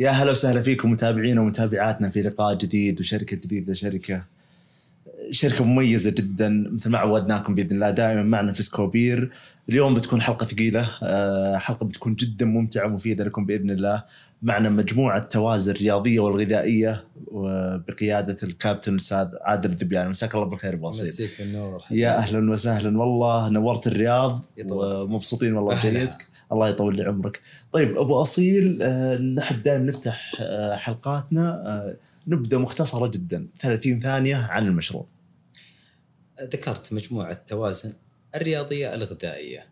يا هلا وسهلا فيكم متابعينا ومتابعاتنا في لقاء جديد وشركة جديدة، شركة مميزة جدا مثل ما عودناكم بإذن الله دائما. معنا فيسكو بير. اليوم بتكون حلقة ثقيلة، حلقة بتكون جدا ممتعة ومفيدة لكم بإذن الله. معنا مجموعة توازن الرياضية والغذائية بقيادة الكابتن الأستاذ عادل الذبياني. مساك الله بالخير أبو نصير. مساك النور. يا أهلا وسهلا، والله نورت الرياض ومبسوطين والله بجيتك. الله يطول لي عمرك. طيب أبو أصيل، نحب دائما نفتح حلقاتنا نبدأ مختصرة جدا 30 ثانية عن المشروع. ذكرت مجموعة توازن الرياضية الغذائية،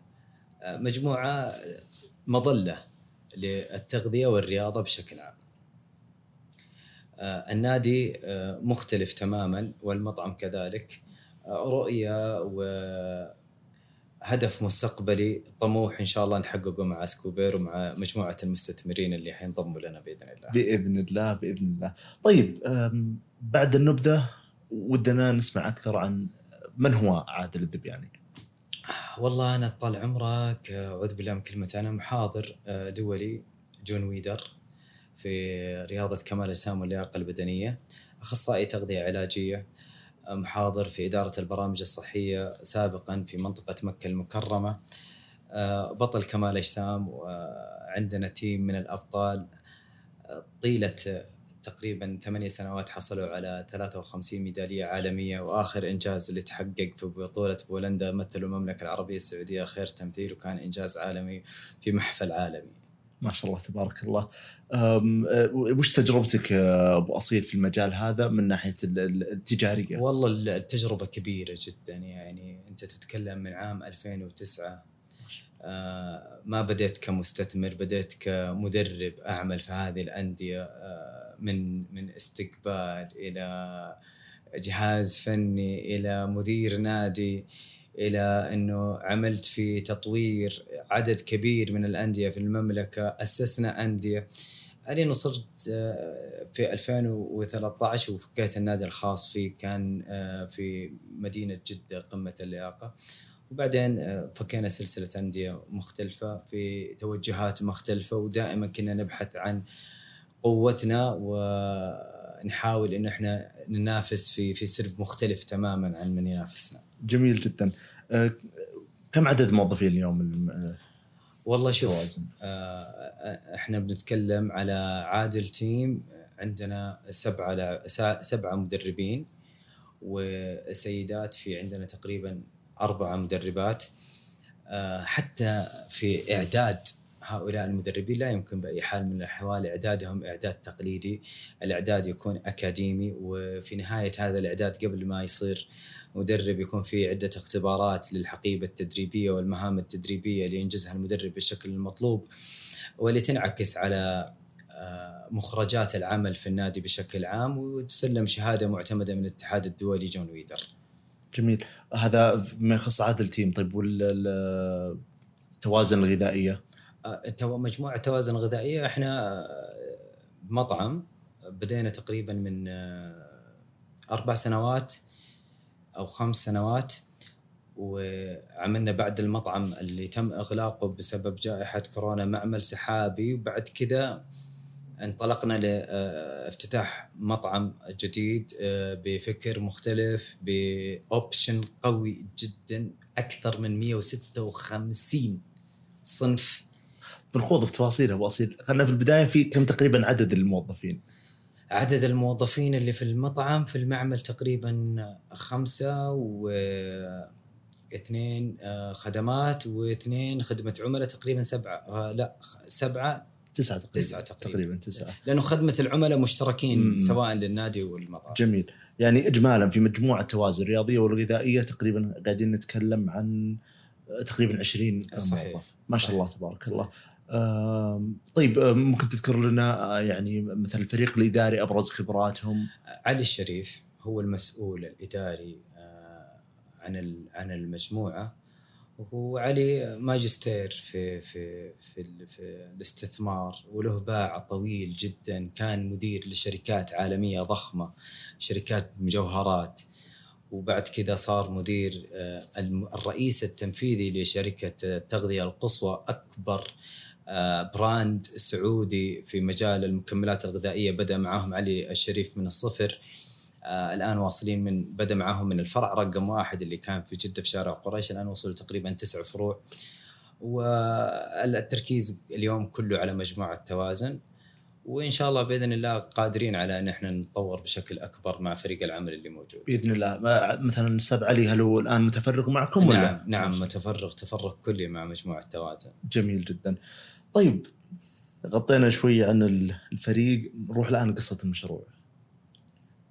مجموعة مظلة للتغذية والرياضة بشكل عام. النادي مختلف تماما والمطعم كذلك، رؤية وهدف مستقبلي طموح إن شاء الله نحققه مع سكوبير ومع مجموعة المستثمرين اللي حينضموا لنا بإذن الله. بإذن الله. طيب بعد النبذة ودنا نسمع أكثر عن من هو عادل الذبياني. والله أنا طال عمرك، أعوذ بالله من كلمة، أنا محاضر دولي جون ويدر في رياضة كمال الأجسام واللياقة البدنية، أخصائي تغذية علاجية، محاضر في إدارة البرامج الصحية سابقا في منطقة مكة المكرمة، بطل كمال أجسام، وعندنا تيم من الأبطال طيلة تقريبا 8 سنوات حصلوا على 53 ميدالية عالمية، وآخر إنجاز اللي تحقق في بطولة بولندا مثلوا المملكة العربية السعودية خير تمثيل، وكان إنجاز عالمي في محفل عالمي. ما شاء الله تبارك الله. وش تجربتك أبو أصيل في المجال هذا من ناحية التجارية؟ والله التجربة كبيرة جدا، يعني أنت تتكلم من عام 2009. ما بدأت كمستثمر، بدأت كمدرب أعمل في هذه الأندية، من استقبال إلى جهاز فني إلى مدير نادي، إلى أنه عملت في تطوير عدد كبير من الأندية في المملكة، أسسنا أندية ألين وصلت في 2013 وفكيت النادي الخاص فيه، كان في مدينة جدة قمة اللياقة، وبعدين فكينا سلسلة أندية مختلفة في توجهات مختلفة، ودائما كنا نبحث عن قوتنا ونحاول إن إحنا ننافس في سرب مختلف تماماً عن من ينافسنا. جميل جداً. كم عدد موظفين اليوم؟ والله شوف، إحنا بنتكلم على عادل تيم، عندنا 7 مدربين وسيدات، في عندنا تقريباً 4 مدربات. حتى في إعداد هؤلاء المدربين لا يمكن بأي حال من الأحوال إعدادهم إعداد تقليدي، الإعداد يكون أكاديمي، وفي نهاية هذا الإعداد قبل ما يصير مدرب يكون في عدة اختبارات للحقيبة التدريبية والمهام التدريبية اللي ينجزها المدرب بالشكل المطلوب، واللي تنعكس على مخرجات العمل في النادي بشكل عام، وتسلم شهادة معتمدة من الاتحاد الدولي جون ويدر. جميل. هذا ما يخص عادل تيم. طيب والتوازن الغذائية؟ مجموعة توازن غذائية، احنا مطعم بدينا تقريبا من 4 سنوات أو 5 سنوات، وعملنا بعد المطعم اللي تم إغلاقه بسبب جائحة كورونا معمل سحابي، وبعد كده انطلقنا لافتتاح مطعم جديد بفكر مختلف بأوبشن قوي جدا، أكثر من 156 صنف. بنخوض في تفاصيلها وأصيل، خلنا في البداية في كم تقريبا عدد الموظفين؟ عدد الموظفين اللي في المطعم في المعمل تقريبا 5 و2 خدمات و2 خدمة عملاء، تقريبا 9 تقريبا. لأنه خدمة العملاء مشتركين سواء للنادي والمطعم. جميل. يعني إجمالا في مجموعة توازن الرياضية والغذائية تقريبا قاعدين نتكلم عن تقريبا 20 موظف. ما شاء الله تبارك الله. طيب ممكن تذكر لنا يعني مثل الفريق الإداري أبرز خبراتهم؟ علي الشريف هو المسؤول الإداري عن المجموعة، وعلي ماجستير في الاستثمار، وله باع طويل جدا، كان مدير لشركات عالمية ضخمة، شركات مجوهرات، وبعد كذا صار مدير الرئيس التنفيذي لشركة التغذية القصوى، أكبر براند سعودي في مجال المكملات الغذائية، بدأ معهم علي الشريف من الصفر، الآن واصلين بدأ معهم من الفرع رقم 1 اللي كان في جدة في شارع قريش، الآن وصلوا تقريبا 9 فروع. والتركيز اليوم كله على مجموعة توازن، وإن شاء الله بإذن الله قادرين على أن احنا نتطور بشكل أكبر مع فريق العمل اللي موجود بإذن الله. مثلا أستاذ علي هل هو الآن متفرغ معكم ولا؟ نعم متفرغ تفرغ كلي مع مجموعة توازن. جميل جدا. طيب غطينا شوي عن الفريق، نروح الآن قصة المشروع.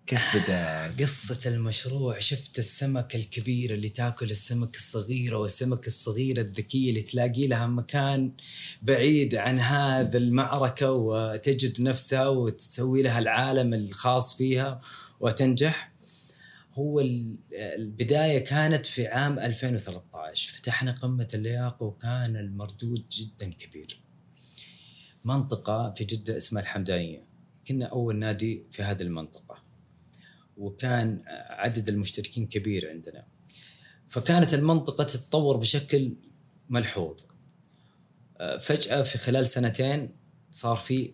كيف بدأ قصة المشروع؟ شفت السمكة الكبيرة اللي تاكل السمكة الصغيرة، والسمكة الصغيرة الذكية اللي تلاقي لها مكان بعيد عن هذا المعركة وتجد نفسها وتسوي لها العالم الخاص فيها وتنجح. هو البداية كانت في عام 2013، فتحنا قمة اللياقة وكان المردود جدا كبير. منطقة في جدة اسمها الحمدانية، كنا أول نادي في هذه المنطقة، وكان عدد المشتركين كبير عندنا، فكانت المنطقة تتطور بشكل ملحوظ. فجأة في خلال 2 سنين صار في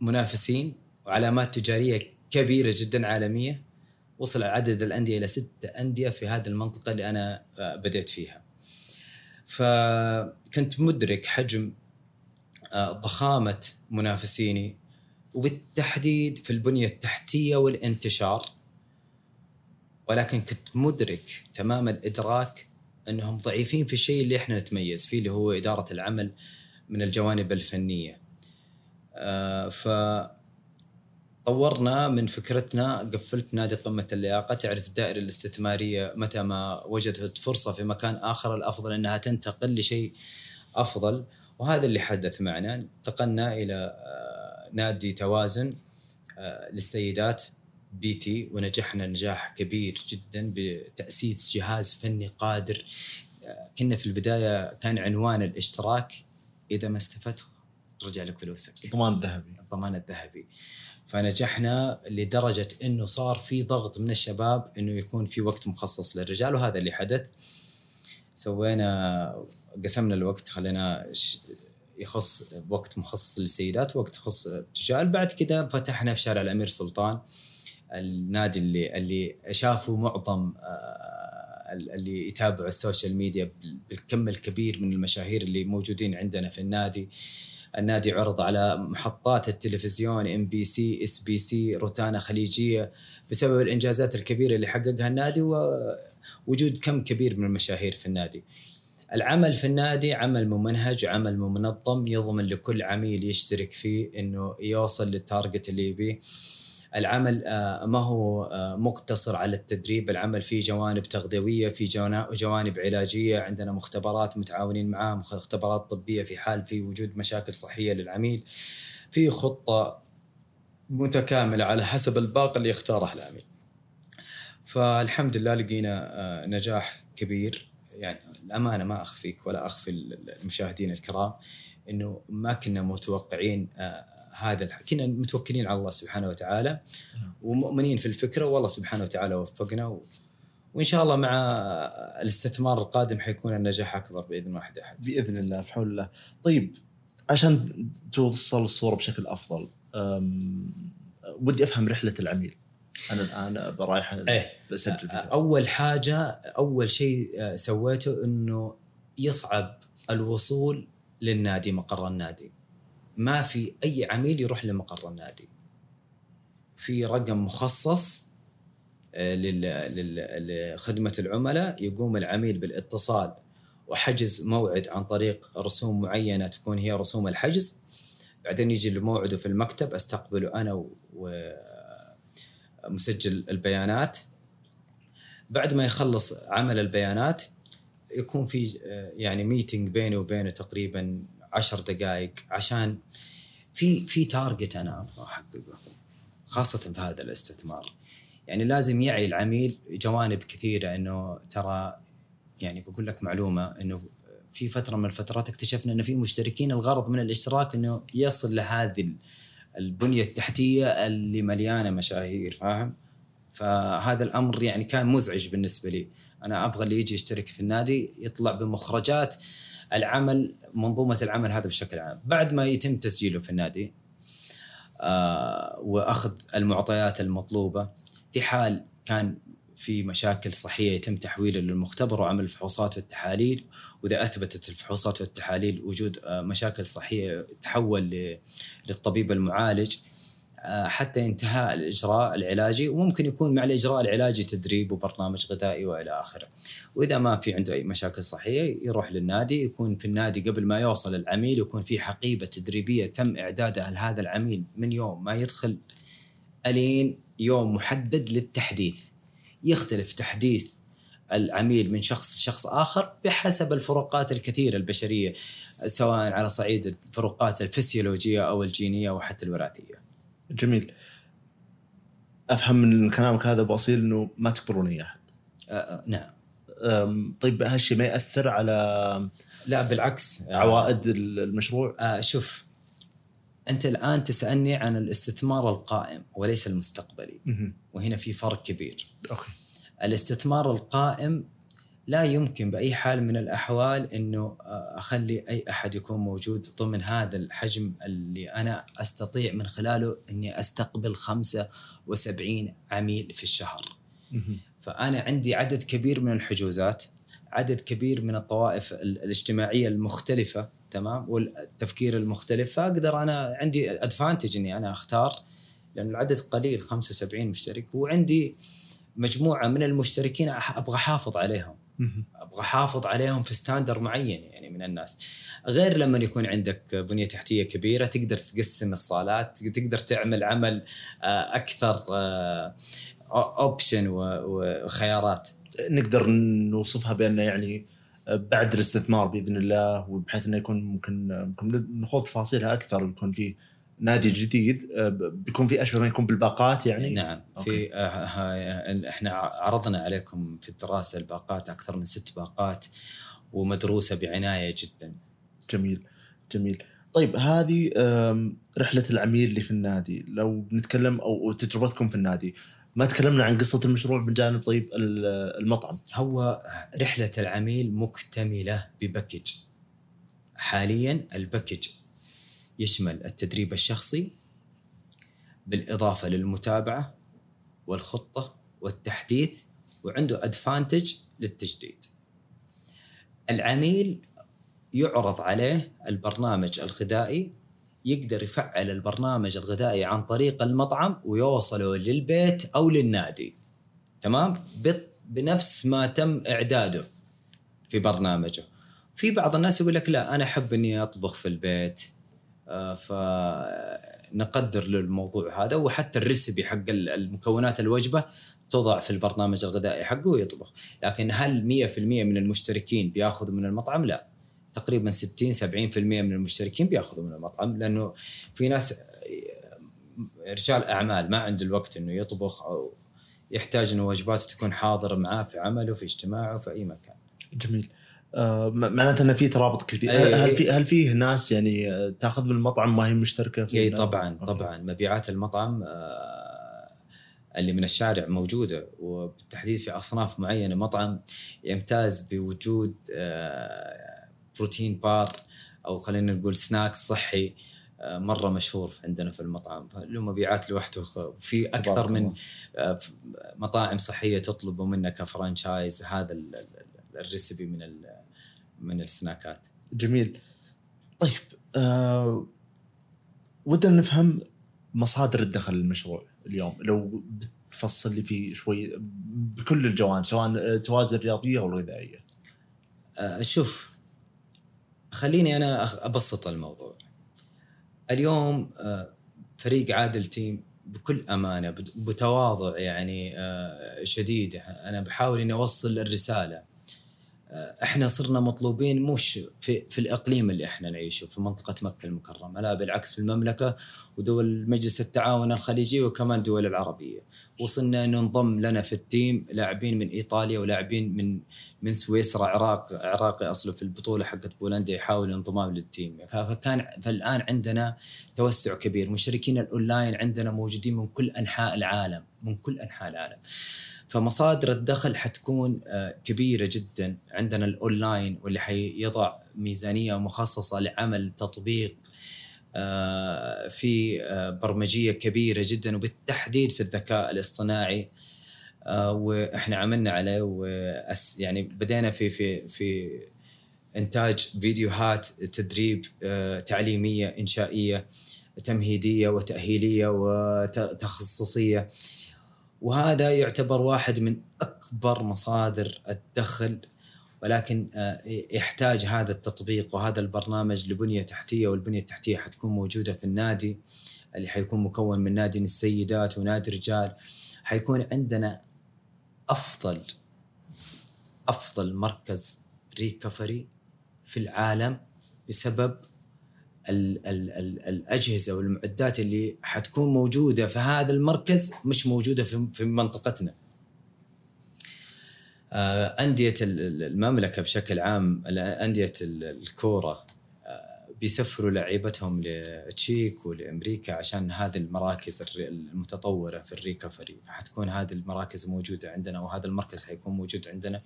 منافسين وعلامات تجارية كبيرة جدا عالمية، وصل عدد الأندية إلى 6 أندية في هذه المنطقة اللي أنا بدأت فيها. فكنت مدرك حجم ضخامة منافسيني، وبالتحديد في البنية التحتية والانتشار، ولكن كنت مدرك تمام الإدراك أنهم ضعيفين في الشيء اللي إحنا نتميز فيه اللي هو إدارة العمل من الجوانب الفنية. فطورنا من فكرتنا، قفلت نادي قمة اللياقة. تعرف الدائرة الاستثمارية متى ما وجدت فرصة في مكان آخر الأفضل أنها تنتقل لشيء أفضل، وهذا اللي حدث معنا. انتقلنا إلى نادي توازن للسيدات BT، ونجحنا نجاح كبير جدا بتأسيس جهاز فني قادر. كنا في البداية كان عنوان الاشتراك إذا ما استفدت رجع لك فلوسك، الضمان الذهبي. فنجحنا لدرجة أنه صار في ضغط من الشباب أنه يكون في وقت مخصص للرجال، وهذا اللي حدث. سوينا قسمنا الوقت، خلينا يخص وقت مخصص للسيدات ووقت يخص الرجال. بعد كده فتحنا في شارع الأمير سلطان، النادي اللي شافوا معظم اللي يتابعوا السوشيال ميديا بالكم الكبير من المشاهير اللي موجودين عندنا في النادي. النادي عرض على محطات التلفزيون MBC SBC روتانا خليجية بسبب الإنجازات الكبيرة اللي حققها النادي ووجود كم كبير من المشاهير في النادي. العمل في النادي عمل ممنهج، عمل منظم، يضمن لكل عميل يشترك فيه إنه يوصل للتارجت اللي يبيه. العمل ما هو مقتصر على التدريب، العمل فيه جوانب تغذوية، في جوانب علاجية، عندنا مختبرات متعاونين معاهم، مختبرات طبية في حال في وجود مشاكل صحية للعميل، في خطة متكاملة على حسب الباقة اللي يختاره العميل. فالحمد لله لقينا نجاح كبير. يعني الأمانة ما أخفيك ولا أخفي المشاهدين الكرام إنه ما كنا متوقعين كنا متوكلين على الله سبحانه وتعالى ومؤمنين في الفكرة، والله سبحانه وتعالى وفقنا، وإن شاء الله مع الاستثمار القادم حيكون النجاح أكبر بإذن واحد أحد بإذن الله في حول الله. طيب عشان توصل الصورة بشكل أفضل، ودي أفهم رحلة العميل. أنا الآن رايح بسجل. أول شيء سويته أنه يصعب الوصول للنادي، مقر النادي ما في أي عميل يروح لمقر النادي، في رقم مخصص لخدمة العملاء، يقوم العميل بالاتصال وحجز موعد عن طريق رسوم معينة تكون هي رسوم الحجز. بعدين يجي لموعده في المكتب، أستقبله أنا مسجل البيانات. بعد ما يخلص عمل البيانات يكون في يعني ميتنج بيني وبينه تقريبا 10 دقائق، عشان في تارجت أنا أبغى أحققه، خاصة في هذا الاستثمار. يعني لازم يعي العميل جوانب كثيرة، إنه ترى يعني بقول لك معلومة إنه في فترة من الفترات اكتشفنا إنه في مشتركين الغرض من الاشتراك إنه يصل لهذه البنية التحتية اللي مليانة مشاهير، فاهم؟ فهذا الأمر يعني كان مزعج بالنسبة لي. أنا أبغى اللي يجي يشترك في النادي يطلع بمخرجات العمل، منظومة العمل هذا بشكل عام. بعد ما يتم تسجيله في النادي وأخذ المعطيات المطلوبة، في حال كان في مشاكل صحية يتم تحويله للمختبر وعمل الفحوصات والتحاليل، وإذا أثبتت الفحوصات والتحاليل وجود مشاكل صحية تحول للطبيب المعالج حتى انتهاء الإجراء العلاجي، وممكن يكون مع الإجراء العلاجي تدريب وبرنامج غذائي وإلى آخره. وإذا ما في عنده أي مشاكل صحية يروح للنادي، يكون في النادي قبل ما يوصل العميل يكون في حقيبة تدريبية تم إعدادها لهذا العميل من يوم ما يدخل ألين يوم محدد للتحديث. يختلف تحديث العميل من شخص لشخص آخر بحسب الفروقات الكثيرة البشرية، سواء على صعيد الفروقات الفسيولوجية أو الجينية وحتى الوراثية. جميل. أفهم من كلامك هذا بأصيل أنه ما تكبرون أي أحد. نعم. طيب هالشيء ما يأثر على؟ لا بالعكس، عوائد المشروع. شوف، أنت الآن تسألني عن الاستثمار القائم وليس المستقبلي. وهنا في فرق كبير. أوكي. الاستثمار القائم لا يمكن بأي حال من الأحوال أنه أخلي أي أحد يكون موجود ضمن هذا الحجم اللي أنا أستطيع من خلاله أني أستقبل 75 عميل في الشهر. فأنا عندي عدد كبير من الحجوزات، عدد كبير من الطوائف الاجتماعية المختلفة، تمام، والتفكير المختلف. فأقدر أنا عندي أدفانتج أني أنا أختار، لأن العدد قليل 75 مشترك، وعندي مجموعة من المشتركين أبغى أحافظ عليهم، أبغى أحافظ عليهم في ستاندر معين يعني من الناس. غير لما يكون عندك بنية تحتية كبيرة تقدر تقسم الصالات، تقدر تعمل عمل أكثر أوبشن وخيارات. نقدر نوصفها بأن يعني بعد الاستثمار بإذن الله، وبحيث أنه يكون ممكن نخوض تفاصيلها أكثر، ويكون فيه نادي جديد بيكون في أشبه ما يكون بالباقات يعني. نعم. في إحنا عرضنا عليكم في الدراسة الباقات، أكثر من 6 باقات، ومدروسة بعناية جدا. جميل جميل. طيب هذه رحلة العميل اللي في النادي. لو بنتكلم أو تجربتكم في النادي، ما تكلمنا عن قصة المشروع من جانب طيب المطعم. هو رحلة العميل مكتملة بباكج. حاليا الباكج يشمل التدريب الشخصي بالإضافة للمتابعة والخطة والتحديث، وعنده أدفانتج للتجديد. العميل يعرض عليه البرنامج الغذائي، يقدر يفعل البرنامج الغذائي عن طريق المطعم ويوصله للبيت أو للنادي، تمام، بنفس ما تم إعداده في برنامجه. في بعض الناس يقول لك لا، أنا أحب أني أطبخ في البيت، فنقدر للموضوع هذا، وحتى الريسبي حق المكونات الوجبة توضع في البرنامج الغذائي حقه ويطبخ. لكن هل 100% من المشتركين بياخذوا من المطعم؟ لا، تقريبا 60-70% من المشتركين بياخذوا من المطعم، لأنه في ناس رجال أعمال ما عنده الوقت إنه يطبخ، أو يحتاج إنه وجباته تكون حاضرة معاه في عمله، في اجتماعه، في أي مكان. جميل. معناته أن في ترابط كثير. هل فيه ناس يعني تأخذ من المطعم ما هي مشتركة؟ أي طبعا طبعا. مبيعات المطعم اللي من الشارع موجودة، وبالتحديد في أصناف معينة. مطعم يمتاز بوجود بروتين بار، أو خلينا نقول سناك صحي، مرة مشهور عندنا في المطعم، له مبيعات لوحده. في أكثر من مطاعم صحية تطلب منك كفرانشايز هذا الريسبي من السناكات. جميل. طيب ودنا نفهم مصادر الدخل للمشروع اليوم، لو بتفصل لي فيه شوي بكل الجوانب، سواء توازن الرياضية أو الغذائية. شوف، خليني أنا أبسط الموضوع. اليوم فريق عادل تيم بكل أمانة بتواضع يعني شديد، أنا بحاول إني أوصل الرسالة. احنا صرنا مطلوبين مش في الإقليم اللي احنا نعيشه في منطقة مكة المكرمة، لا بالعكس، في المملكة ودول مجلس التعاون الخليجي وكمان دول العربية. وصلنا انه انضم لنا في التيم لاعبين من إيطاليا، ولاعبين من سويسرا، عراقي أصله في البطولة حقت بولندا يحاول انضمام للتيم. فالآن عندنا توسع كبير. مشاركين الأونلاين عندنا موجودين من كل أنحاء العالم، فمصادر الدخل حتكون كبيرة جدا. عندنا الأونلاين واللي حيضع ميزانية مخصصة لعمل تطبيق في برمجية كبيرة جدا وبالتحديد في الذكاء الاصطناعي، وإحنا عملنا عليه يعني بدأنا في إنتاج فيديوهات تدريب تعليمية إنشائية تمهيدية وتأهيلية وتخصصية، وهذا يعتبر واحد من أكبر مصادر الدخل، ولكن يحتاج هذا التطبيق وهذا البرنامج لبنية تحتية، والبنية التحتية حتكون موجودة في النادي اللي حيكون مكون من نادي السيدات ونادي الرجال. حيكون عندنا أفضل مركز ريكفري في العالم بسبب الأجهزة والمعدات اللي حتكون موجودة في هذا المركز مش موجودة في منطقتنا. أندية المملكة بشكل عام، أندية الكورة بيسفروا لعيبتهم لتشيك ولأمريكا عشان هذه المراكز المتطورة في الريكفري، حتكون هذه المراكز موجودة عندنا وهذا المركز حيكون موجود عندنا.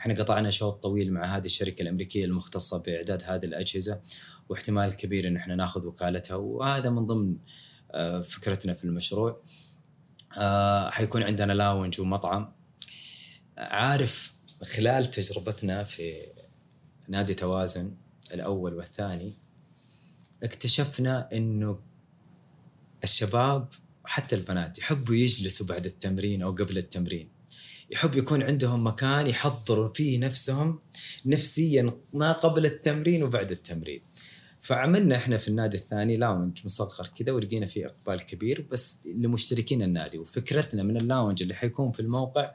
احنا قطعنا شوط طويل مع هذه الشركة الأمريكية المختصة بإعداد هذه الأجهزة، واحتمال كبير إن احنا ناخذ وكالتها، وهذا من ضمن فكرتنا في المشروع. حيكون عندنا لاونج ومطعم. عارف، خلال تجربتنا في نادي توازن الأول والثاني اكتشفنا إنه الشباب حتى البنات يحبوا يجلسوا بعد التمرين أو قبل التمرين، يحب يكون عندهم مكان يحضروا فيه نفسهم نفسيا ما قبل التمرين وبعد التمرين. فعملنا إحنا في النادي الثاني لاونج مصغر كذا، ولقينا فيه إقبال كبير بس لمشتركين النادي. وفكرتنا من اللاونج اللي حيكون في الموقع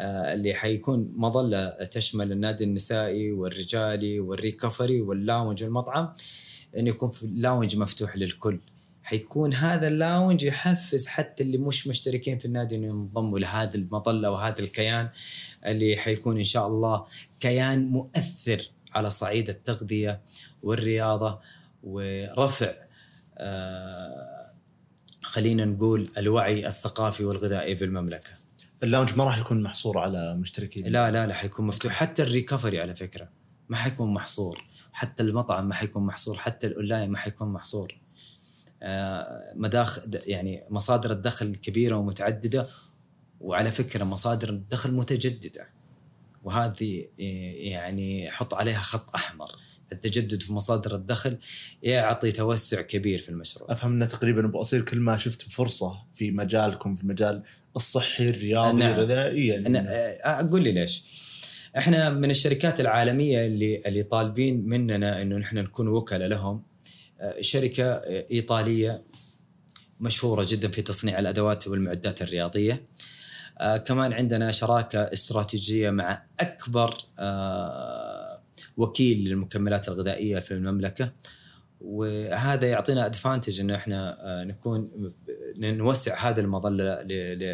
اللي حيكون مظلة تشمل النادي النسائي والرجالي والريكفري واللاونج والمطعم، أن يكون في اللاونج مفتوح للكل. حيكون هذا اللاونج يحفز حتى اللي مش مشتركين في النادي أن ينضموا لهذه المظلة وهذا الكيان اللي حيكون إن شاء الله كيان مؤثر على صعيد التغذية والرياضة ورفع خلينا نقول الوعي الثقافي والغذائي بالمملكة. اللاونج ما راح يكون محصور على مشتركين؟ لا حيكون مفتوح. حتى الريكفري على فكرة ما حيكون محصور، حتى المطعم ما حيكون محصور، حتى الأونلاين ما حيكون محصور. مداخل يعني مصادر الدخل كبيرة ومتعددة، وعلى فكرة مصادر الدخل متجددة، وهذه يعني حط عليها خط أحمر. التجدد في مصادر الدخل يعطي توسع كبير في المشروع. أفهم أنه تقريباً بأصير كل ما شفت فرصة في مجالكم في المجال الصحي الرياضي الغذائي. أنا أقول لي ليش إحنا من الشركات العالمية اللي طالبين مننا إنه نحن نكون وكلاء لهم. شركة إيطالية مشهورة جداً في تصنيع الأدوات والمعدات الرياضية. كمان عندنا شراكة استراتيجية مع أكبر وكيل للمكملات الغذائية في المملكة، وهذا يعطينا أدفانتج إن إحنا نكون نوسع هذا المظلة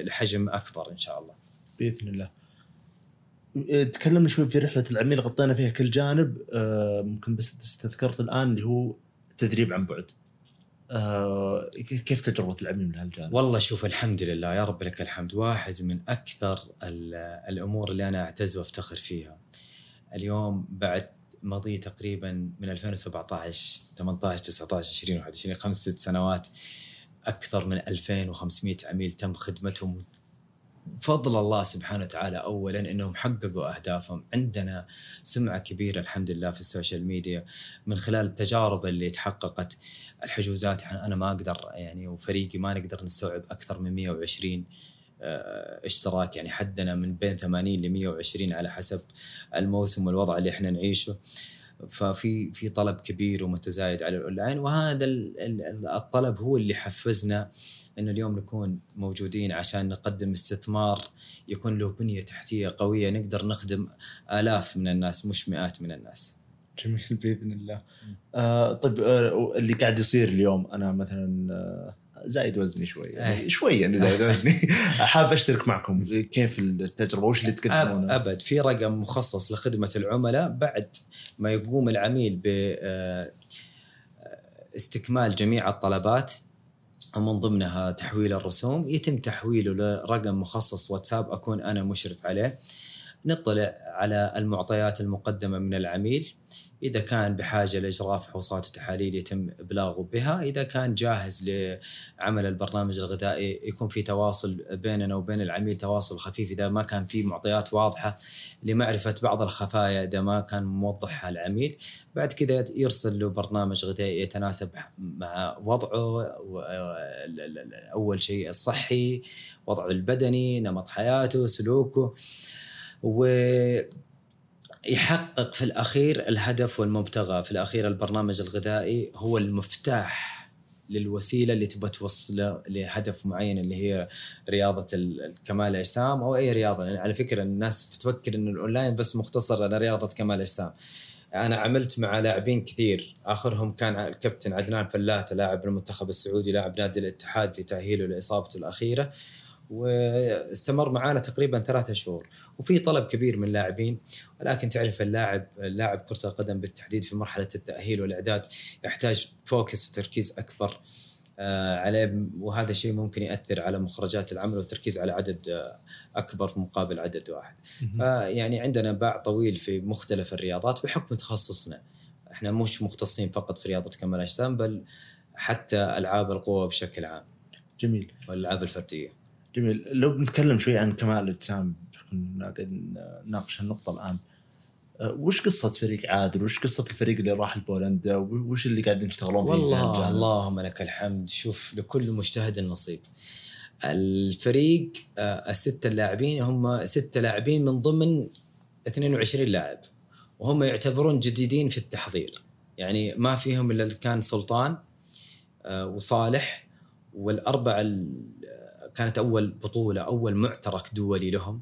لحجم أكبر إن شاء الله بإذن الله. تكلمنا شوي في رحلة العميل، غطينا فيها كل جانب. ممكن بس استذكرت الآن اللي هو تدريب عن بعد، كيف تجربة العميل من هالجانب؟ والله شوف، الحمد لله يا رب لك الحمد، واحد من أكثر الأمور اللي أنا أعتز وأفتخر فيها اليوم بعد مضي تقريباً من 2017 18 19 20 21 5 سنوات، أكثر من 2500 عميل تم خدمتهم بفضل الله سبحانه وتعالى. أولاً أنهم حققوا أهدافهم، عندنا سمعة كبيرة الحمد لله في السوشيال ميديا من خلال التجارب اللي تحققت. الحجوزات أنا ما أقدر يعني وفريقي ما نقدر نستوعب أكثر من 120 اشتراك، يعني حدنا من بين 80 ل 120 على حسب الموسم والوضع اللي احنا نعيشه. ففي طلب كبير ومتزايد على الأونلاين، وهذا الطلب هو اللي حفزنا أن اليوم نكون موجودين عشان نقدم استثمار يكون له بنية تحتية قوية، نقدر نخدم آلاف من الناس مش مئات من الناس. جميل بإذن الله. طيب اللي قاعد يصير اليوم، أنا مثلا زايد وزني شوي أنا زايد وزني، حاب أشترك معكم، كيف التجربة وش اللي تقدمونه؟ أبد في رقم مخصص لخدمة العملاء بعد ما يقوم العميل باستكمال جميع الطلبات. من ضمنها تحويل الرسوم، يتم تحويله لرقم مخصص واتساب أكون أنا مشرف عليه. نطلع على المعطيات المقدمة من العميل، إذا كان بحاجة لإجراء فحوصات وتحاليل يتم إبلاغه بها، إذا كان جاهز لعمل البرنامج الغذائي يكون في تواصل بيننا وبين العميل، تواصل خفيف إذا ما كان في معطيات واضحة لمعرفة بعض الخفايا إذا ما كان موضحها العميل. بعد كذا يرسل له برنامج غذائي يتناسب مع وضعه، أول شيء الصحي، وضعه البدني، نمط حياته، سلوكه، ويحقق في الأخير الهدف والمبتغى. في الأخير البرنامج الغذائي هو المفتاح للوسيلة اللي تبى توصل لهدف معين اللي هي رياضة الكمال الأجسام أو أي رياضة. يعني على فكرة الناس بتفكر إن الأونلاين بس مختصر على رياضة كمال أجسام. أنا عملت مع لاعبين كثير، آخرهم كان الكابتن عدنان فلاتة، لاعب المنتخب السعودي، لاعب نادي الاتحاد، في تأهيله لإصابته الأخيرة، واستمر معانا تقريبا 3 شهور. وفي طلب كبير من اللاعبين، ولكن تعرف اللاعب كرة القدم بالتحديد في مرحلة التأهيل والإعداد يحتاج فوكس وتركيز أكبر عليه، وهذا شيء ممكن يأثر على مخرجات العمل والتركيز على عدد أكبر في مقابل عدد واحد. يعني عندنا باع طويل في مختلف الرياضات بحكم تخصصنا، احنا مش مختصين فقط في رياضة كمال أجسام بل حتى ألعاب القوة بشكل عام. جميل. والألعاب الفردية. جميل. لو بنتكلم شوي عن كمال الأجسام، نناقش هالنقطة الآن. وش قصة فريق عادل؟ وش قصة الفريق اللي راح لبولندا؟ وش اللي قاعدين يشتغلون فيه؟ والله اللهم لك الحمد. شوف، لكل مجتهد نصيب. الفريق 6 لاعبين، هم 6 لاعبين من ضمن 22 لاعب، وهم يعتبرون جديدين في التحضير. يعني ما فيهم إلا كان سلطان وصالح، والأربعة كانت أول بطولة، أول معترك دولي لهم.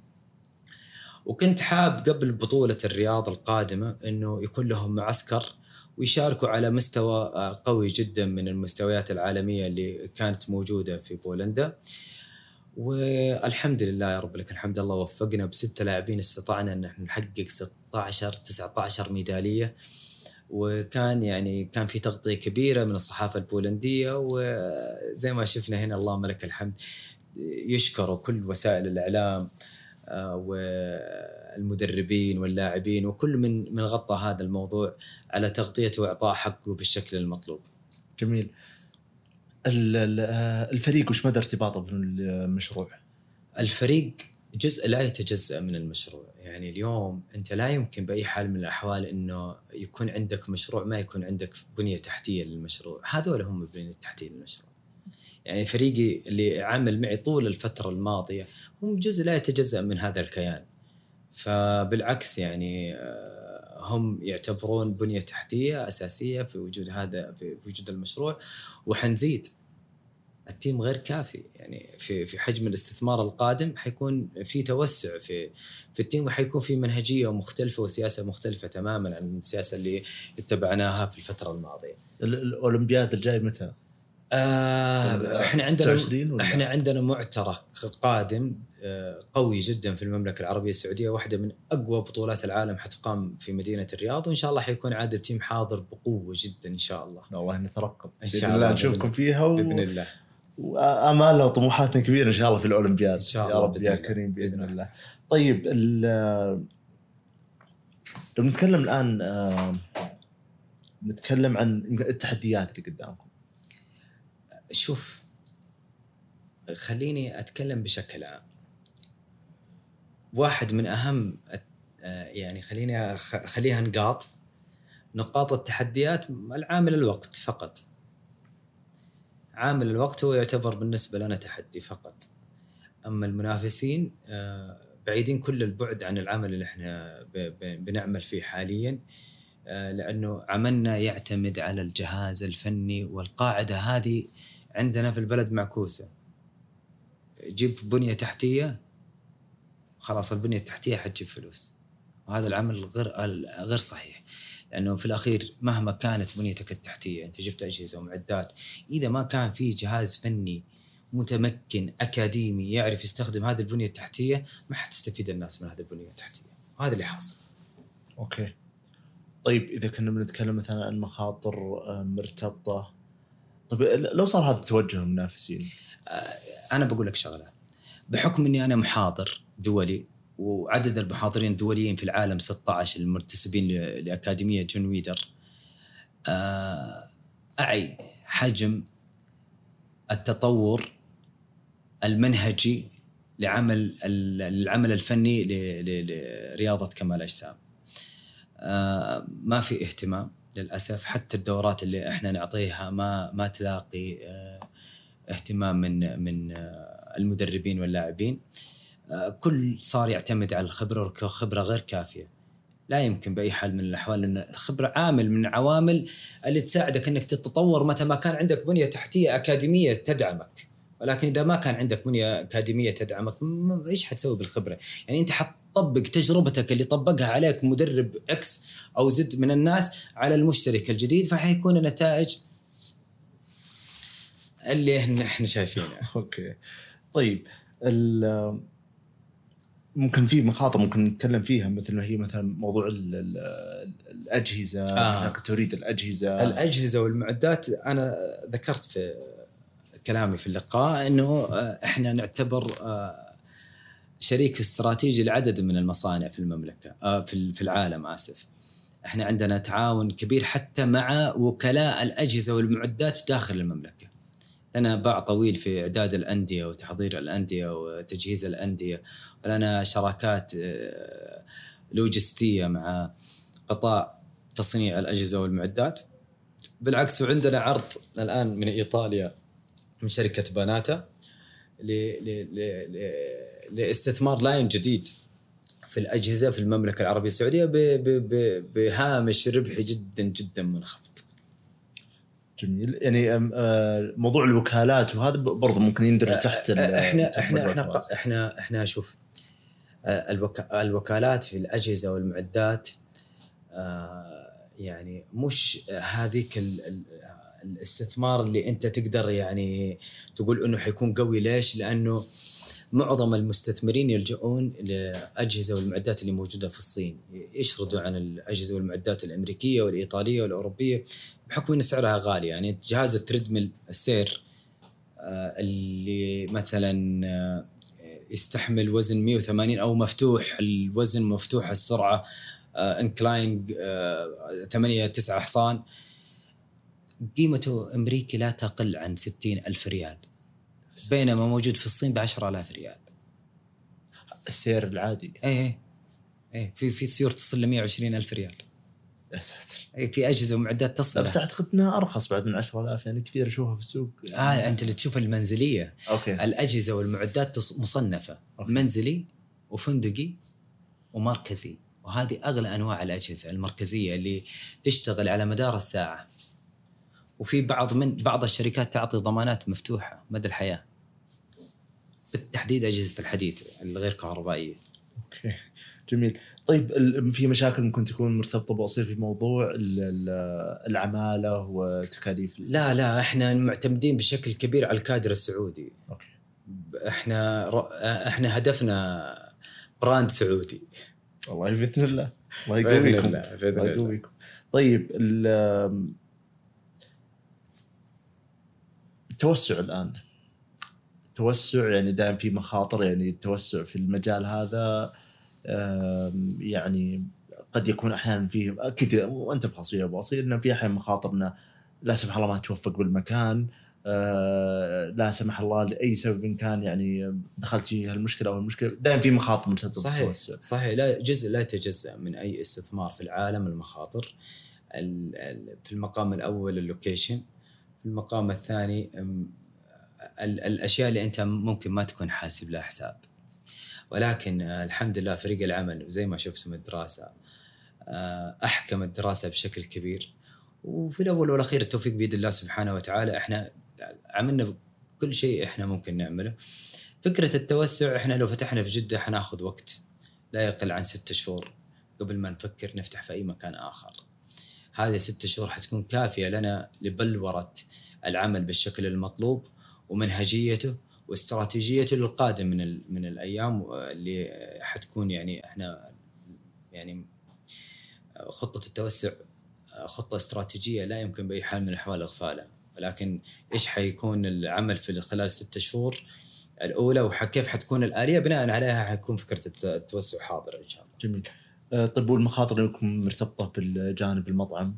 وكنت حاب قبل بطولة الرياض القادمة أنه يكون لهم معسكر ويشاركوا على مستوى قوي جدا من المستويات العالمية اللي كانت موجودة في بولندا. والحمد لله يا رب لك الحمد، الله وفقنا ب6 لاعبين، استطعنا أن نحقق 19 ميدالية. وكان يعني كان في تغطية كبيرة من الصحافة البولندية، وزي ما شفنا هنا الله ملك الحمد يشكروا كل وسائل الإعلام والمدربين واللاعبين وكل من غطى هذا الموضوع على تغطيته وإعطاء حقه بالشكل المطلوب. جميل. الفريق وش مدى ارتباطه بالمشروع؟ الفريق جزء لا يتجزأ من المشروع. يعني اليوم أنت لا يمكن بأي حال من الأحوال إنه يكون عندك مشروع ما يكون عندك بنية تحتية للمشروع. هذول هم البنية التحتية للمشروع. يعني فريقي اللي عمل معي طول الفترة الماضية هم جزء لا يتجزأ من هذا الكيان، فبالعكس يعني هم يعتبرون بنية تحتية أساسية في وجود المشروع. وحنزيد، التيم غير كافي، يعني في حجم الاستثمار القادم حيكون في توسع في التيم، وحيكون في منهجية مختلفة وسياسة مختلفة تماما عن السياسة اللي اتبعناها في الفترة الماضية. الأولمبياد الجاي متى؟ احنا عندنا معترك قادم قوي جدا في المملكة العربية السعودية، واحدة من أقوى بطولات العالم حتقام في مدينة الرياض، وإن شاء الله حيكون عاد التيم حاضر بقوة جدا إن شاء الله. والله نترقب إن شاء الله نشوفكم فيها بإذن الله. وأمالنا وطموحاتنا كبيرة إن شاء الله في الأولمبياد إن شاء الله يا رب يا كريم بإذن الله. طيب، لو نتكلم الآن نتكلم عن التحديات اللي قدامكم. شوف، خليني أتكلم بشكل عام. واحد من أهم يعني خليها نقاط التحديات، العامل الوقت فقط. عامل الوقت هو يعتبر بالنسبة لنا تحدي فقط. أما المنافسين بعيدين كل البعد عن العمل اللي احنا بنعمل فيه حاليا، لأنه عملنا يعتمد على الجهاز الفني، والقاعدة هذه عندنا في البلد معكوسة. جيب بنية تحتية خلاص، البنية التحتية حتجيب فلوس، وهذا العمل غير صحيح. لأنه في الأخير مهما كانت بنيتك التحتية، أنت جبت أجهزة ومعدات، إذا ما كان في جهاز فني متمكن أكاديمي يعرف يستخدم هذه البنية التحتية، ما حتستفيد الناس من هذه البنية التحتية، وهذا اللي حاصل. أوكي. طيب، إذا كنا بنتكلم مثلا عن مخاطر مرتبطة طيب لو صار هذا توجه المنافسين؟ أنا بقول لك شغلة، بحكم أني أنا محاضر دولي وعدد المحاضرين الدوليين في العالم 16 المنتسبين لأكاديمية جون ويدر، أعي حجم التطور المنهجي لعمل العمل الفني لرياضة كمال أجسام. ما في اهتمام للأسف، حتى الدورات اللي احنا نعطيها ما تلاقي اهتمام من المدربين واللاعبين. كل صار يعتمد على الخبرة، والخبرة غير كافية. لا يمكن بأي حال من الأحوال أن الخبرة عامل من العوامل اللي تساعدك أنك تتطور متى ما كان عندك بنية تحتية أكاديمية تدعمك، ولكن إذا ما كان عندك بنية أكاديمية تدعمك إيش حتسوي بالخبرة؟ يعني أنت حتطبق تجربتك اللي طبقها عليك مدرب X أو Z من الناس على المشترك الجديد، فحيكون النتائج اللي إحنا شايفينها. أوكي طيب، ممكن في مخاطر ممكن نتكلم فيها، مثل ما هي مثلا موضوع الأجهزة، توريد الأجهزة والمعدات. أنا ذكرت في كلامي في اللقاء أنه إحنا نعتبر شريك استراتيجي لعدد من المصانع في المملكة، في العالم آسف. إحنا عندنا تعاون كبير حتى مع وكلاء الأجهزة والمعدات داخل المملكة. أنا باع طويل في إعداد الأندية وتحضير الأندية وتجهيز الأندية، ولنا شراكات لوجستية مع قطاع تصنيع الأجهزة والمعدات. بالعكس، وعندنا عرض الآن من إيطاليا من شركة باناتا لاستثمار لاين جديد في الأجهزة في المملكة العربية السعودية بهامش ربحي جدا جدا منخفض. جميل. يعني موضوع الوكالات وهذا برضه ممكن يندرج تحت احنا شوف، الوكالات في الأجهزة والمعدات يعني مش هذيك الاستثمار اللي انت تقدر يعني تقول انه حيكون قوي. ليش؟ لانه معظم المستثمرين يلجؤون للأجهزة والمعدات اللي موجودة في الصين، يشردوا عن الأجهزة والمعدات الأمريكية والإيطالية والأوروبية بحكم أن سعرها غالي. يعني جهاز التريدميل السير اللي مثلا يستحمل وزن 180 أو مفتوح الوزن، مفتوح السرعة، انكلاين 8-9 حصان، قيمته أمريكي لا تقل عن 60,000 ريال، بينما موجود في الصين ب10,000 ريال السعر العادي. اي في سيور تصل ل120,000 ريال. يا ساتر. اي في اجهزه ومعدات تصل، بس اعتقد انها ارخص بعد من 10,000، يعني كثير اشوفها في السوق. انت اللي تشوف المنزليه. أوكي. الاجهزه والمعدات مصنفه. أوكي. منزلي وفندقي ومركزي، وهذه اغلى انواع الاجهزه المركزيه اللي تشتغل على مدار الساعه. وفي بعض الشركات تعطي ضمانات مفتوحة مدى الحياة، بالتحديد أجهزة الحديد الغير كهربائية. أوكي جميل. طيب في مشاكل ممكن تكون مرتبطة بأصير في موضوع العمالة وتكاليف؟ لا إحنا معتمدين بشكل كبير على الكادر السعودي. أوكي. إحنا هدفنا براند سعودي. والله بإذن الله. الله يقويكم. الله يقويكم. طيب التوسع الآن، التوسع يعني دائم في مخاطر، يعني التوسع في المجال هذا يعني قد يكون أحيانا فيه أكيد، وأنت بخاصية يا أبو أصيل، إن في أحيانا مخاطرنا لا سمح الله ما توفق بالمكان، لا سمح الله لأي سبب كان يعني دخلت في هالمشكلة أو المشكلة، دائم في مخاطر مرتبطة بالتوسع. صحيح. لا جزء لا يتجزأ من أي استثمار في العالم المخاطر. في المقام الأول اللوكيشن، المقام الثاني الأشياء اللي أنت ممكن ما تكون حاسب لها حساب. ولكن الحمد لله فريق العمل زي ما شفتم الدراسة أحكم الدراسة بشكل كبير، وفي الأول والأخير التوفيق بيد الله سبحانه وتعالى. إحنا عملنا كل شيء إحنا ممكن نعمله. فكرة التوسع، إحنا لو فتحنا في جدة حناخذ وقت لا يقل عن 6 شهور قبل ما نفكر نفتح في أي مكان آخر. هذه 6 شهور حتكون كافية لنا لبلورة العمل بالشكل المطلوب ومنهجيته واستراتيجيته للقادم من الأيام، اللي حتكون يعني إحنا يعني خطة التوسع خطة استراتيجية لا يمكن بأي حال من الأحوال إغفالها. ولكن إيش حيكون العمل في خلال 6 شهور الأولى وكيف حتكون الآلية بناء عليها حيكون فكرة التوسع حاضرة إن شاء الله. جميل. طيب والمخاطر اللي تكون مرتبطة بالجانب المطعم؟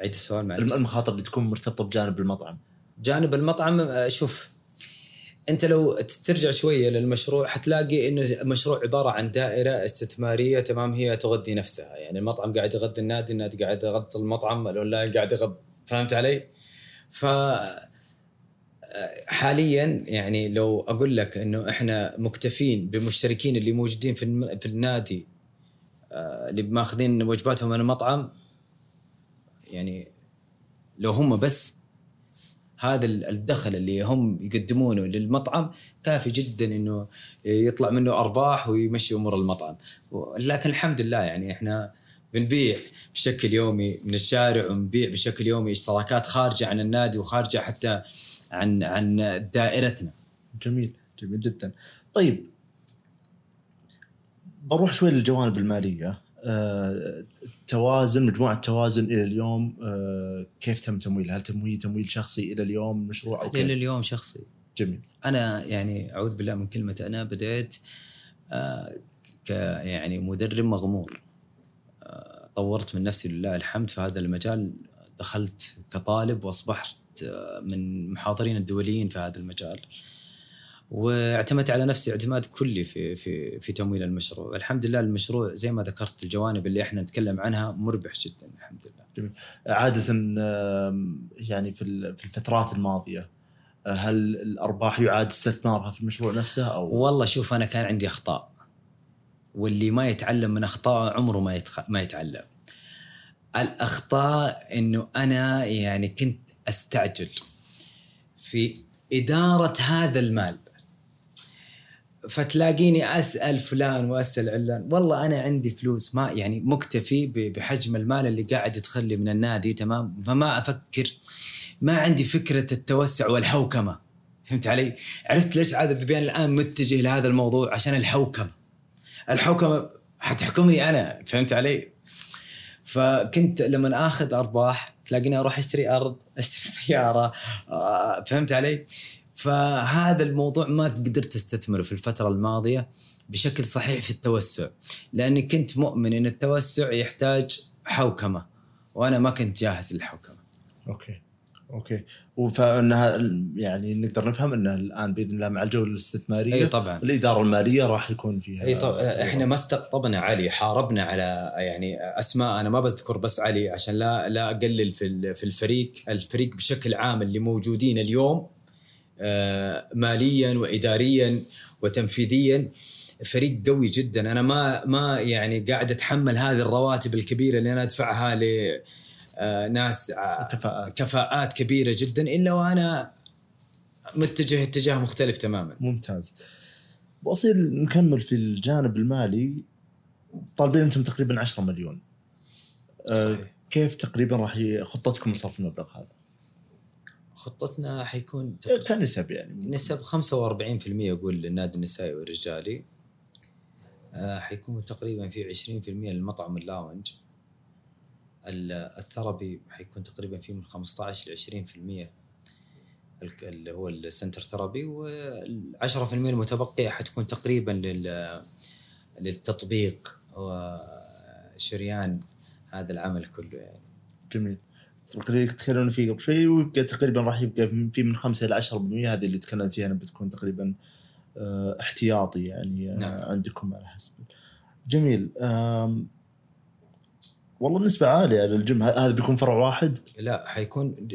عيد السؤال معلش. المخاطر اللي تكون مرتبطة بجانب المطعم. جانب المطعم شوف أنت لو ترجع شوية للمشروع حتلاقي إنه المشروع عبارة عن دائرة استثمارية تمام هي تغذي نفسها، يعني المطعم قاعد يغذي النادي، النادي قاعد يغطي المطعم، الأونلاين قاعد يغطي، فهمت علي؟ ف حاليا يعني لو أقول لك إنه إحنا مكتفين بمشتركين اللي موجودين في النادي اللي ماخذين وجباتهم من المطعم، يعني لو هم بس هذا الدخل اللي هم يقدمونه للمطعم كافي جدا إنه يطلع منه أرباح ويمشي أمور المطعم. لكن الحمد لله يعني إحنا بنبيع بشكل يومي من الشارع، ونبيع بشكل يومي اشتراكات خارجة عن النادي وخارجة حتى عن دائرتنا. جميل، جميل جدا. طيب بروح شوي للجوانب المالية. توازن، مجموعة توازن إلى اليوم كيف تم تمويلها؟ هل تمويل شخصي إلى اليوم مشروع أو كيف؟ إلى اليوم شخصي. جميل. أنا يعني أعوذ بالله من كلمة، أنا بدأت يعني مدرب مغمور، طورت من نفسي لله الحمد في هذا المجال، دخلت كطالب وأصبحت من محاضرين الدوليين في هذا المجال، واعتمدت على نفسي اعتماد كلي في تمويل المشروع. الحمد لله المشروع زي ما ذكرت الجوانب اللي احنا نتكلم عنها مربح جدا الحمد لله. جميل. عادة يعني في الفترات الماضية هل الأرباح يعاد استثمارها في المشروع نفسه أو؟ والله شوف أنا كان عندي أخطاء، واللي ما يتعلم من أخطاء عمره ما يتعلم. الأخطاء إنه أنا يعني كنت أستعجل في إدارة هذا المال، فتلاقيني أسأل فلان وأسأل علان، والله أنا عندي فلوس ما يعني مكتفي بحجم المال اللي قاعد يدخلي من النادي، تمام، فما أفكر، ما عندي فكرة التوسع والحوكمة، فهمت علي؟ عرفت ليش عادل الذبياني الآن متجه لهذا الموضوع؟ عشان الحوكمة هتحكمني أنا، فهمت علي؟ فكنت لما آخذ أرباح تلاقيني أروح أشتري أرض، أشتري سيارة، فهمت علي؟ فهذا الموضوع ما قدرت استثمره في الفترة الماضية بشكل صحيح في التوسع، لأني كنت مؤمن أن التوسع يحتاج حوكمة، وأنا ما كنت جاهز للحوكمة. أوكي. وفأنها يعني نقدر نفهم أنه الآن بإذن الله مع الجولة الاستثمارية، أي طبعا، الإدارة المالية راح يكون فيها، أي طبعا. إحنا ما استقطبنا علي، حاربنا على يعني أسماء، أنا ما بذكر بس علي عشان لا أقلل في الفريق بشكل عام اللي موجودين اليوم ماليا وإداريا وتنفيذيا، فريق قوي جدا. أنا ما يعني قاعد أتحمل هذه الرواتب الكبيرة اللي أنا أدفعها ل ناس كفاءات كبيرة جدا، إلا وأنا متجه اتجاه مختلف تماما. ممتاز. وأصير نكمل في الجانب المالي. طالبين أنتم تقريبا 10 مليون، كيف تقريبا راح خطتكم لصرف المبلغ هذا؟ خطتنا حيكون كنسب، يعني نسب 45% أقول للنادي النسائي والرجالي، حيكون تقريبا في 20% للمطعم اللاونج، الثربي حيكون تقريبا فيه من 15-20% اللي هو السنتر ثربي، و10% المتبقية حتكون تقريبا للتطبيق وشريان هذا العمل كله يعني. جميل. تقريبا تخيلون فيه قبل شوي، ويبقى تقريبا راح يبقى فيه من 5-10% هذه اللي تكلم فيها أنا بتكون تقريبا احتياطي يعني. نعم. عندكم على حسب. جميل. والله نسبة عالية للجيم. هذا بيكون فرع واحد؟ لا، حيكون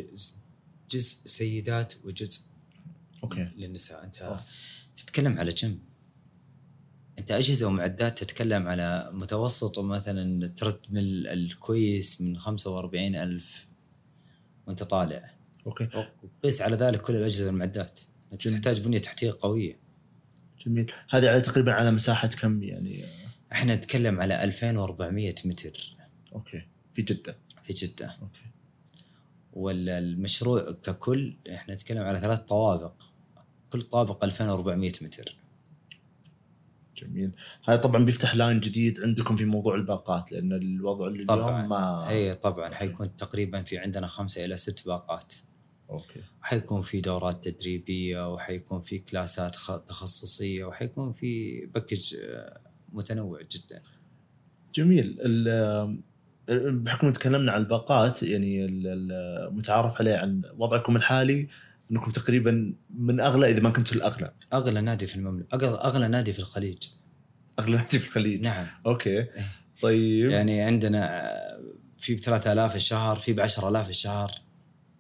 جزء سيدات وجزء أوكي للنساء. أنت تتكلم على جيم، أنت أجهزة ومعدات تتكلم على متوسط مثلا ترتمل الكويس من 45,000 وأنت طالع. أوكي. وقيس على ذلك كل الأجهزة والمعدات، أنت تحتاج بنية تحتية قوية. جميل. هذا على تقريبا على مساحة كم يعني؟ إحنا نتكلم على 2400 متر. أوكي. في جدة. أوكي. ولا المشروع ككل إحنا نتكلم على 3 طوابق، كل طابق 2400 متر. جميل. هاي طبعا بيفتح لاين جديد عندكم في موضوع الباقات، لأن الوضع اللي اليوم ما أي طبعا حيكون تقريبا في عندنا 5 إلى 6 باقات. أوكي. حيكون في دورات تدريبية، وحيكون في كلاسات تخصصية، وحيكون في باكج متنوع جدا. جميل. بحكم تكلمنا عن الباقات، يعني المتعارف عليه عن وضعكم الحالي أنكم تقريبا من أغلى، إذا ما كنتوا الأغلى، أغلى نادي في المملكة، أغلى نادي في الخليج. أغلى نادي في الخليج، نعم. أوكي طيب. يعني عندنا في 3000 الشهر، في 10000 الشهر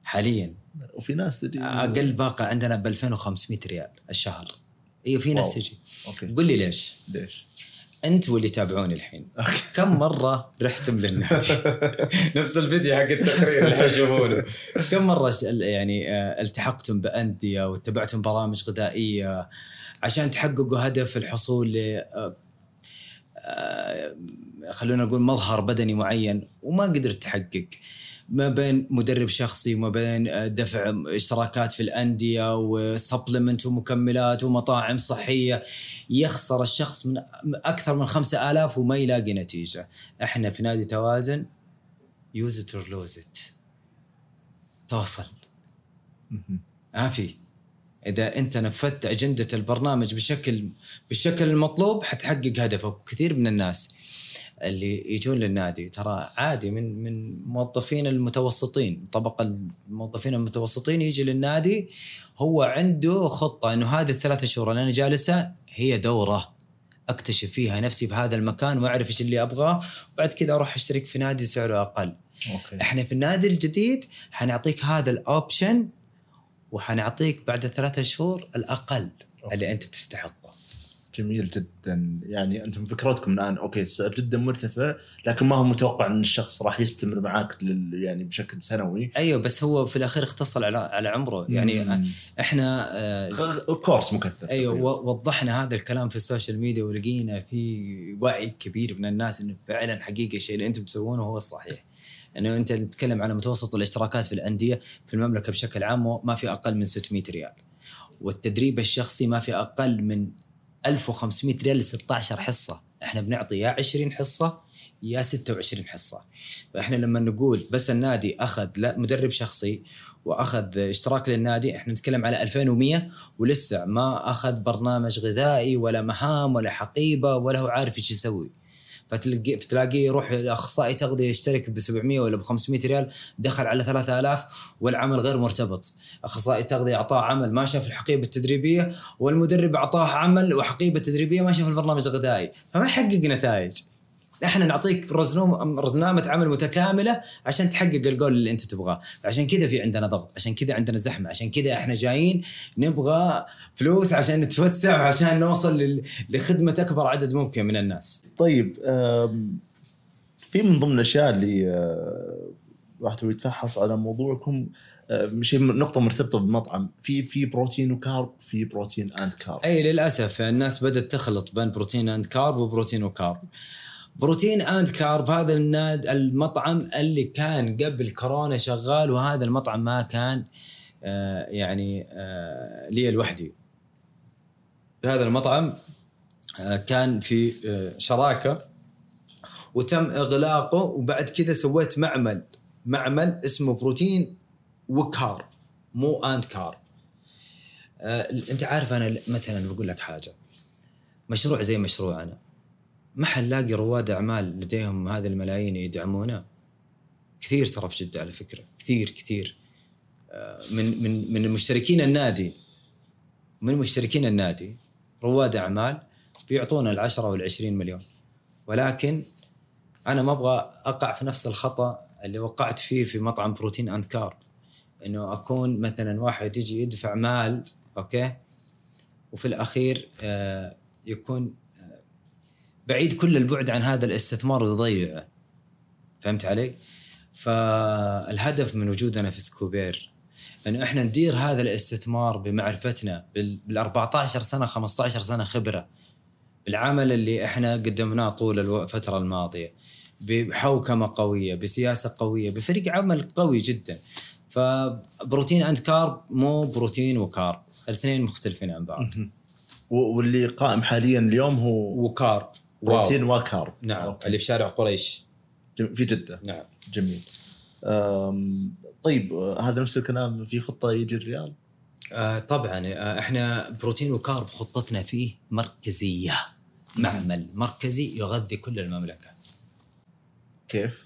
حاليا، وفي ناس تجي أقل باقة عندنا ب2500 ريال الشهر. إيه في ناس تجي. قل لي ليش؟ أنت واللي تابعوني الحين كم مرة رحتم للنادي؟ نفس الفيديو حق التقرير اللي حشوفونه. كم مرة يعني التحقتم بأندية واتبعتم برامج غذائية عشان تحققوا هدف الحصول ل خلونا نقول مظهر بدني معين، وما قدرت تحقق، ما بين مدرب شخصي، وما بين دفع اشتراكات في الأندية وسبلمنت ومكملات ومطاعم صحية، يخسر الشخص من أكثر من 5000 وما يلاقي نتيجة. احنا في نادي توازن يوزت اور لوزت، توصل. عافي إذا أنت نفذت أجندة البرنامج بالشكل المطلوب حتحقق هدفك. كثير من الناس اللي يجون للنادي ترى عادي من موظفين المتوسطين، طبقة الموظفين المتوسطين، يجي للنادي هو عنده خطة أنه هذه 3 شهور اللي أنا جالسة هي دورة أكتشف فيها نفسي بهذا المكان وأعرف إيش اللي أبغاه، وبعد كذا أروح أشترك في نادي سعره أقل. أوكي. إحنا في النادي الجديد حنعطيك هذا الأوبشن، وحنعطيك بعد 3 شهور الأقل. أوكي. اللي أنت تستحق. جميل جدا. يعني أنتم فكرتكم الآن أوكي السعر جدا مرتفع، لكن ما هو متوقع أن الشخص راح يستمر معاك يعني بشكل سنوي. أيوة، بس هو في الأخير اختصر على عمره. يعني إحنا كورس مكثف. أيوة، ووضحنا هذا الكلام في السوشيال ميديا، ولقينا في وعي كبير من الناس إنه فعلا حقيقة الشيء اللي أنتم تسوونه هو الصحيح. إنه أنت نتكلم على متوسط الاشتراكات في الأندية في المملكة بشكل عام ما في أقل من 600 ريال، والتدريب الشخصي ما في أقل من 1500 ريال ل 16 حصة. احنا بنعطي يا 20 حصة يا 26 حصة. فاحنا لما نقول بس النادي اخذ لا مدرب شخصي واخذ اشتراك للنادي، احنا نتكلم على 2100، ولسه ما اخذ برنامج غذائي ولا مهام ولا حقيبة ولا هو عارف ايش يسوي. فتلاقيه يروح الاخصائي تغذيه يشترك ب 700 ولا ب 500 ريال، دخل على 3000 والعمل غير مرتبط. اخصائي التغذيه اعطاه عمل ما شاف الحقيبه التدريبيه، والمدرب اعطاه عمل وحقيبه تدريبيه ما شاف البرنامج الغذائي، فما حقق نتائج. احنا نعطيك رزنامه عمل متكامله عشان تحقق الجول اللي انت تبغاه. عشان كذا في عندنا ضغط، عشان كذا عندنا زحمه، عشان كذا احنا جايين نبغى فلوس عشان نتوسع، عشان نوصل لخدمه اكبر عدد ممكن من الناس. طيب، في من ضمن الاشياء اللي راح تفحص على موضوعكم شيء نقطة مرتبطة بالمطعم، في بروتين وكارب، في بروتين اند كارب. اي للاسف الناس بدأت تخلط بين بروتين اند كارب وبروتين وكارب. بروتين اند كارب هذا النادي المطعم اللي كان قبل كورونا شغال، وهذا المطعم ما كان لي لوحدي. هذا المطعم كان في شراكة وتم إغلاقه، وبعد كذا سويت معمل اسمه بروتين وكارب، مو اند كارب. انت عارف، انا مثلا بقول لك حاجة، مشروع زي مشروع انا ما حنلاقي رواد أعمال لديهم هذه الملايين يدعمونا. كثير ترى في جدة على فكرة، كثير من مشتركين النادي رواد أعمال بيعطونا 10 وال20 مليون، ولكن أنا ما أبغى أقع في نفس الخطأ اللي وقعت فيه في مطعم بروتين أند كارب، إنه أكون مثلا واحد يجي يدفع مال أوكي وفي الأخير يكون بعيد كل البعد عن هذا الاستثمار ويضيعه. فهمت علي؟ فالهدف من وجودنا في سكوبير أنه إحنا ندير هذا الاستثمار بمعرفتنا، بال14 سنة 15 سنة خبرة، بالعمل اللي إحنا قدمناه طول الفترة الماضية، بحوكمة قوية، بسياسة قوية، بفريق عمل قوي جدا. فبروتين أند كارب مو بروتين وكارب، الاثنين مختلفين عن بعض. واللي قائم حاليا اليوم هو وكارب، بروتين وكارب. نعم. أوكي. اللي في شارع قريش في جدة. نعم جميل. طيب هذا نفس الكلام في خطة يجي الريال؟ طبعا احنا بروتين وكارب خطتنا فيه مركزية، معمل مركزي يغذي كل المملكة. كيف؟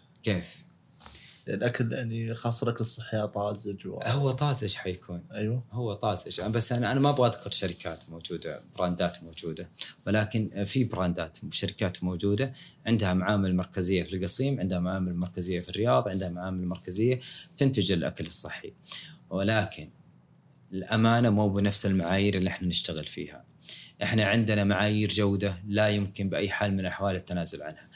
الأكل يعني خاصة الأكل الصحي طازج هو طازج حيكون. أيوه هو طازج، بس أنا ما أبغى أذكر شركات موجودة، براندات موجودة، ولكن في براندات وشركات موجودة عندها معامل مركزية في القصيم، عندها معامل مركزية في الرياض، عندها معامل مركزية تنتج الأكل الصحي، ولكن الأمانة مو بنفس المعايير اللي احنا نشتغل فيها. احنا عندنا معايير جودة لا يمكن بأي حال من الأحوال التنازل عنها.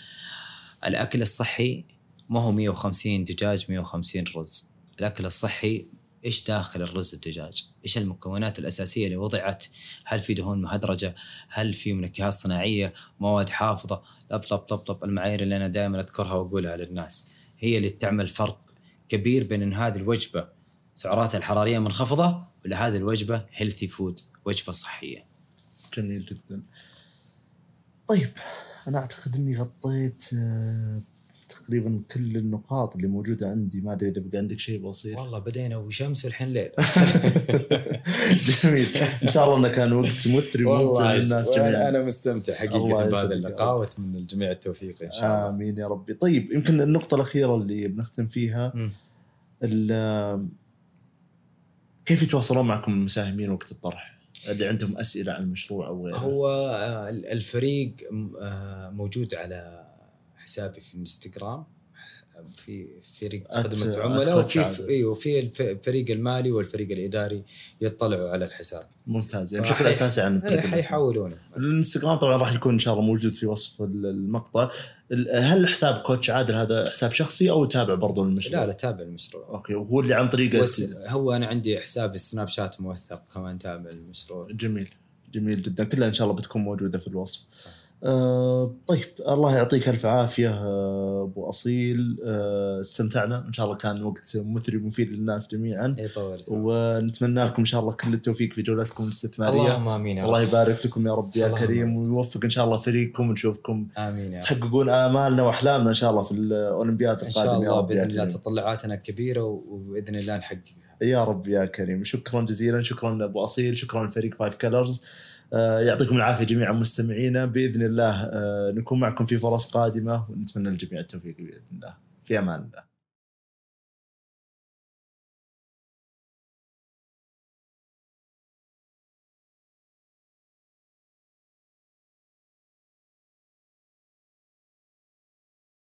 الأكل الصحي ما هو 150 دجاج 150 رز. الأكل الصحي إيش داخل الرز الدجاج؟ إيش المكونات الأساسية اللي وضعت؟ هل في دهون مهدرجة؟ هل في منكهات صناعية؟ مواد حافظة؟ طب المعايير اللي أنا دائما أذكرها وأقولها للناس هي اللي تعمل فرق كبير بين إن هذه الوجبة سعراتها الحرارية منخفضة ولا هذه الوجبة هيلثي فود، وجبة صحية. جميل جدا. طيب أنا أعتقد أني غطيت تقريبا كل النقاط اللي موجودة عندي. ما أدري إذا بقى عندك شيء بسيط. والله بدينا وشمس والحين ليل. جميل. إن شاء الله أنه كان وقت مثري وممتع للناس جميعا. أنا مستمتع حقيقة بهذا اللقاء وأتمنى الجميع التوفيق إن شاء الله. آمين يا ربي. طيب يمكن النقطة الأخيرة اللي بنختم فيها، كيف يتواصلون معكم المساهمين وقت الطرح اللي عندهم أسئلة عن المشروع أو غيره؟ هو الفريق موجود على حسابي في الانستغرام، في فريق خدمة عملاء، وفي الفريق المالي والفريق الإداري يطلعوا على الحساب. ممتاز. يعني بشكل أساسي عن حيحاولونه. الانستغرام طبعا راح يكون إن شاء الله موجود في وصف المقطع. هل حساب كوتش عادل هذا حساب شخصي أو تابع برضو المشروع؟ لا تابع المشروع. أوكي. وهو اللي عن طريقه هو أنا عندي حساب السناب شات موثق كمان تابع المشروع. جميل جدا. كلها إن شاء الله بتكون موجودة في الوصف. صح. طيب الله يعطيك ألف عافية أبو أصيل. استمتعنا إن شاء الله، كان وقت مثري ومفيد للناس جميعا. ونتمنى لكم إن شاء الله كل التوفيق في جولتكم الاستثمارية. اللهم آمين. الله يبارك لكم يا رب يا كريم، ويوفق إن شاء الله فريقكم ونشوفكم آمين تحققون آمالنا وأحلامنا إن شاء الله في الأولمبياد القادمة إن شاء الله بإذن الله. تطلعاتنا كبيرة وبإذن الله نحققها يا رب يا كريم. شكرا جزيلا. شكرا أبو أصيل، شكرا لفريق فايف كلرز. يعطيكم العافية جميعا مستمعينا. بإذن الله نكون معكم في فرص قادمة ونتمنى الجميع التوفيق بإذن الله. في أمان الله.